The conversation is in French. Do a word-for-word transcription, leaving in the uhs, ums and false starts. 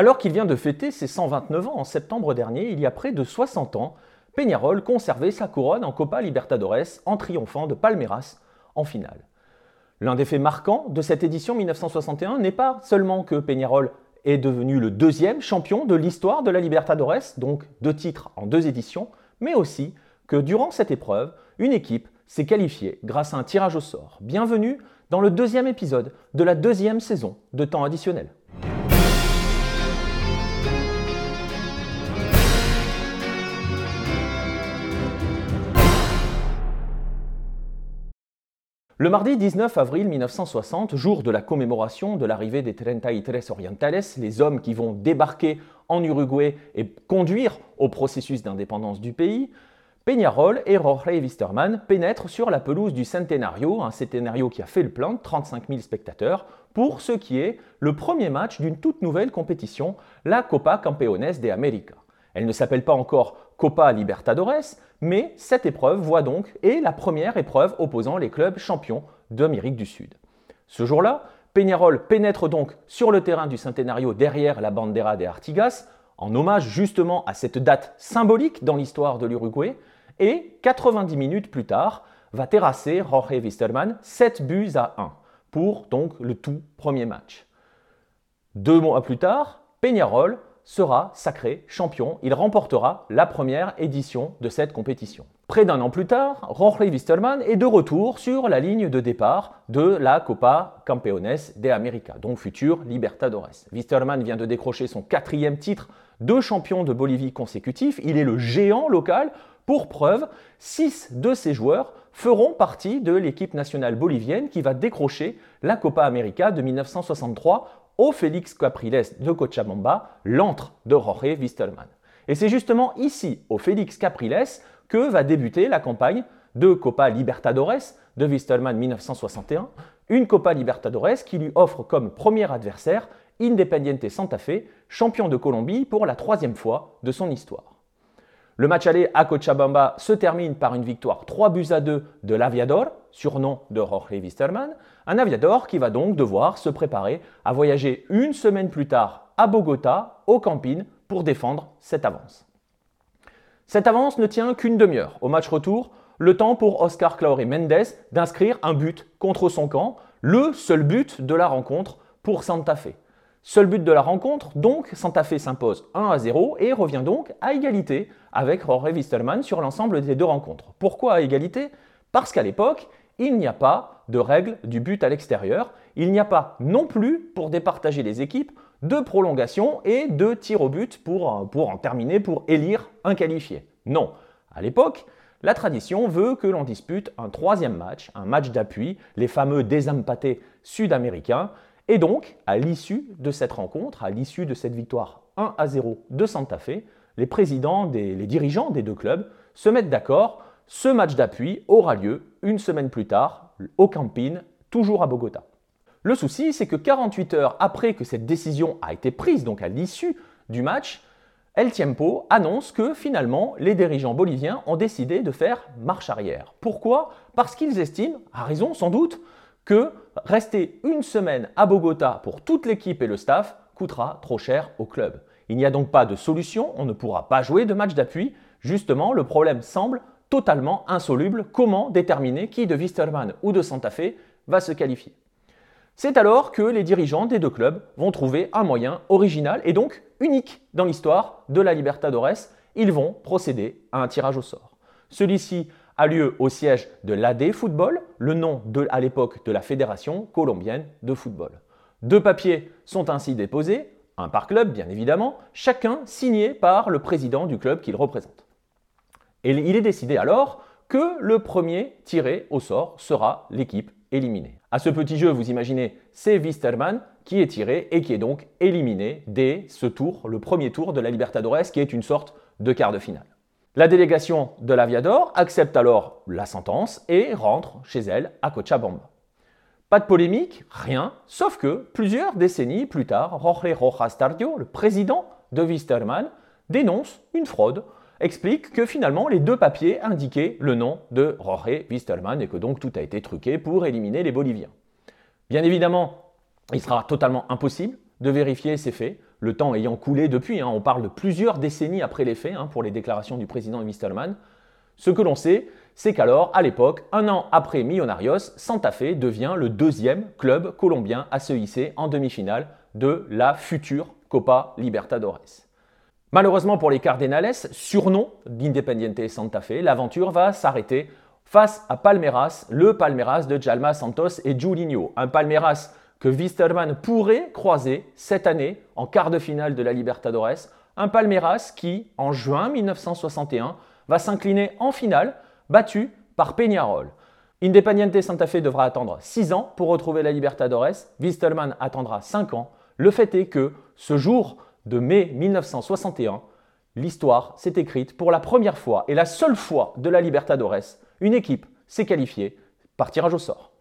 Alors qu'il vient de fêter ses cent vingt-neuf ans en septembre dernier, il y a près de soixante ans, Peñarol conservait sa couronne en Copa Libertadores en triomphant de Palmeiras en finale. L'un des faits marquants de cette édition mille neuf cent soixante et un n'est pas seulement que Peñarol est devenu le deuxième champion de l'histoire de la Libertadores, donc deux titres en deux éditions, mais aussi que durant cette épreuve, une équipe s'est qualifiée grâce à un tirage au sort. Bienvenue dans le deuxième épisode de la deuxième saison de temps additionnel. Le mardi dix-neuf avril mille neuf cent soixante, jour de la commémoration de l'arrivée des Treinta y Tres Orientales, les hommes qui vont débarquer en Uruguay et conduire au processus d'indépendance du pays, Peñarol et Jorge Wilstermann pénètrent sur la pelouse du Centenario, un Centenario qui a fait le plein de trente-cinq mille spectateurs, pour ce qui est le premier match d'une toute nouvelle compétition, la Copa Campeones de América. Elle ne s'appelle pas encore Copa Libertadores, mais cette épreuve voit donc est la première épreuve opposant les clubs champions d'Amérique du Sud. Ce jour-là, Peñarol pénètre donc sur le terrain du Centenario derrière la bandera de Artigas, en hommage justement à cette date symbolique dans l'histoire de l'Uruguay, et quatre-vingt-dix minutes plus tard, va terrasser Jorge Wilstermann sept buts à un pour donc le tout premier match. Deux mois plus tard, Peñarol sera sacré champion, il remportera la première édition de cette compétition. Près d'un an plus tard, Jorge Wilstermann est de retour sur la ligne de départ de la Copa Campeones de América, donc future Libertadores. Wilstermann vient de décrocher son quatrième titre de champion de Bolivie consécutif, il est le géant local. Pour preuve, six de ces joueurs feront partie de l'équipe nationale bolivienne qui va décrocher la Copa América de mille neuf cent soixante-trois au Félix Capriles de Cochabamba, l'antre de Jorge Wilstermann. Et c'est justement ici, au Félix Capriles, que va débuter la campagne de Copa Libertadores de Wilstermann mille neuf cent soixante et un, une Copa Libertadores qui lui offre comme premier adversaire Independiente Santa Fe, champion de Colombie pour la troisième fois de son histoire. Le match aller à Cochabamba se termine par une victoire trois buts à deux de l'Aviador, surnom de Jorge Wilstermann, un Aviador qui va donc devoir se préparer à voyager une semaine plus tard à Bogota, au Campín, pour défendre cette avance. Cette avance ne tient qu'une demi-heure. Au match retour, le temps pour Oscar Claori Mendes d'inscrire un but contre son camp, le seul but de la rencontre pour Santa Fe. Seul but de la rencontre, donc Santa Fe s'impose un à zéro et revient donc à égalité avec Jorge Wilstermann sur l'ensemble des deux rencontres. Pourquoi à égalité ? Parce qu'à l'époque, il n'y a pas de règle du but à l'extérieur, il n'y a pas non plus, pour départager les équipes, de prolongation et de tir au but pour, pour en terminer, pour élire un qualifié. Non, à l'époque, la tradition veut que l'on dispute un troisième match, un match d'appui, les fameux désempatés sud-américains. Et donc, à l'issue de cette rencontre, à l'issue de cette victoire un à zéro de Santa Fe, les présidents, des, les dirigeants des deux clubs se mettent d'accord. Ce match d'appui aura lieu une semaine plus tard, au Campín, toujours à Bogota. Le souci, c'est que quarante-huit heures après que cette décision a été prise, donc à l'issue du match, El Tiempo annonce que finalement, les dirigeants boliviens ont décidé de faire marche arrière. Pourquoi ? Parce qu'ils estiment, à raison sans doute, que rester une semaine à Bogota pour toute l'équipe et le staff coûtera trop cher au club. Il n'y a donc pas de solution, on ne pourra pas jouer de match d'appui. Justement, le problème semble totalement insoluble. Comment déterminer qui de Wilstermann ou de Santa Fe va se qualifier ? C'est alors que les dirigeants des deux clubs vont trouver un moyen original et donc unique dans l'histoire de la Libertadores. Ils vont procéder à un tirage au sort. Celui-ci a lieu au siège de l'A D Football, le nom de, à l'époque de la Fédération colombienne de football. Deux papiers sont ainsi déposés, un par club bien évidemment, chacun signé par le président du club qu'il représente. Et il est décidé alors que le premier tiré au sort sera l'équipe éliminée. À ce petit jeu, vous imaginez, c'est Wilstermann qui est tiré et qui est donc éliminé dès ce tour, le premier tour de la Libertadores, qui est une sorte de quart de finale. La délégation de l'Aviador accepte alors la sentence et rentre chez elle à Cochabamba. Pas de polémique, rien, sauf que plusieurs décennies plus tard, Jorge Rojas Tardio, le président de Wilstermann, dénonce une fraude, explique que finalement les deux papiers indiquaient le nom de Jorge Wilstermann et que donc tout a été truqué pour éliminer les Boliviens. Bien évidemment, il sera totalement impossible de vérifier ces faits, le temps ayant coulé depuis, hein, on parle de plusieurs décennies après les faits, hein, pour les déclarations du président Wilstermann. Ce que l'on sait, c'est qu'alors, à l'époque, un an après Millonarios, Santa Fe devient le deuxième club colombien à se hisser en demi-finale de la future Copa Libertadores. Malheureusement pour les Cardenales, surnom d'Independiente Santa Fe, l'aventure va s'arrêter face à Palmeiras, le Palmeiras de Djalma Santos et Julinho, un Palmeiras que Wilstermann pourrait croiser cette année en quart de finale de la Libertadores, un Palmeiras qui, en juin mille neuf cent soixante et un, va s'incliner en finale, battu par Peñarol. Independiente Santa Fe devra attendre six ans pour retrouver la Libertadores, Wilstermann attendra cinq ans. Le fait est que, ce jour de mai mille neuf cent soixante et un, l'histoire s'est écrite pour la première fois et la seule fois de la Libertadores. Une équipe s'est qualifiée par tirage au sort.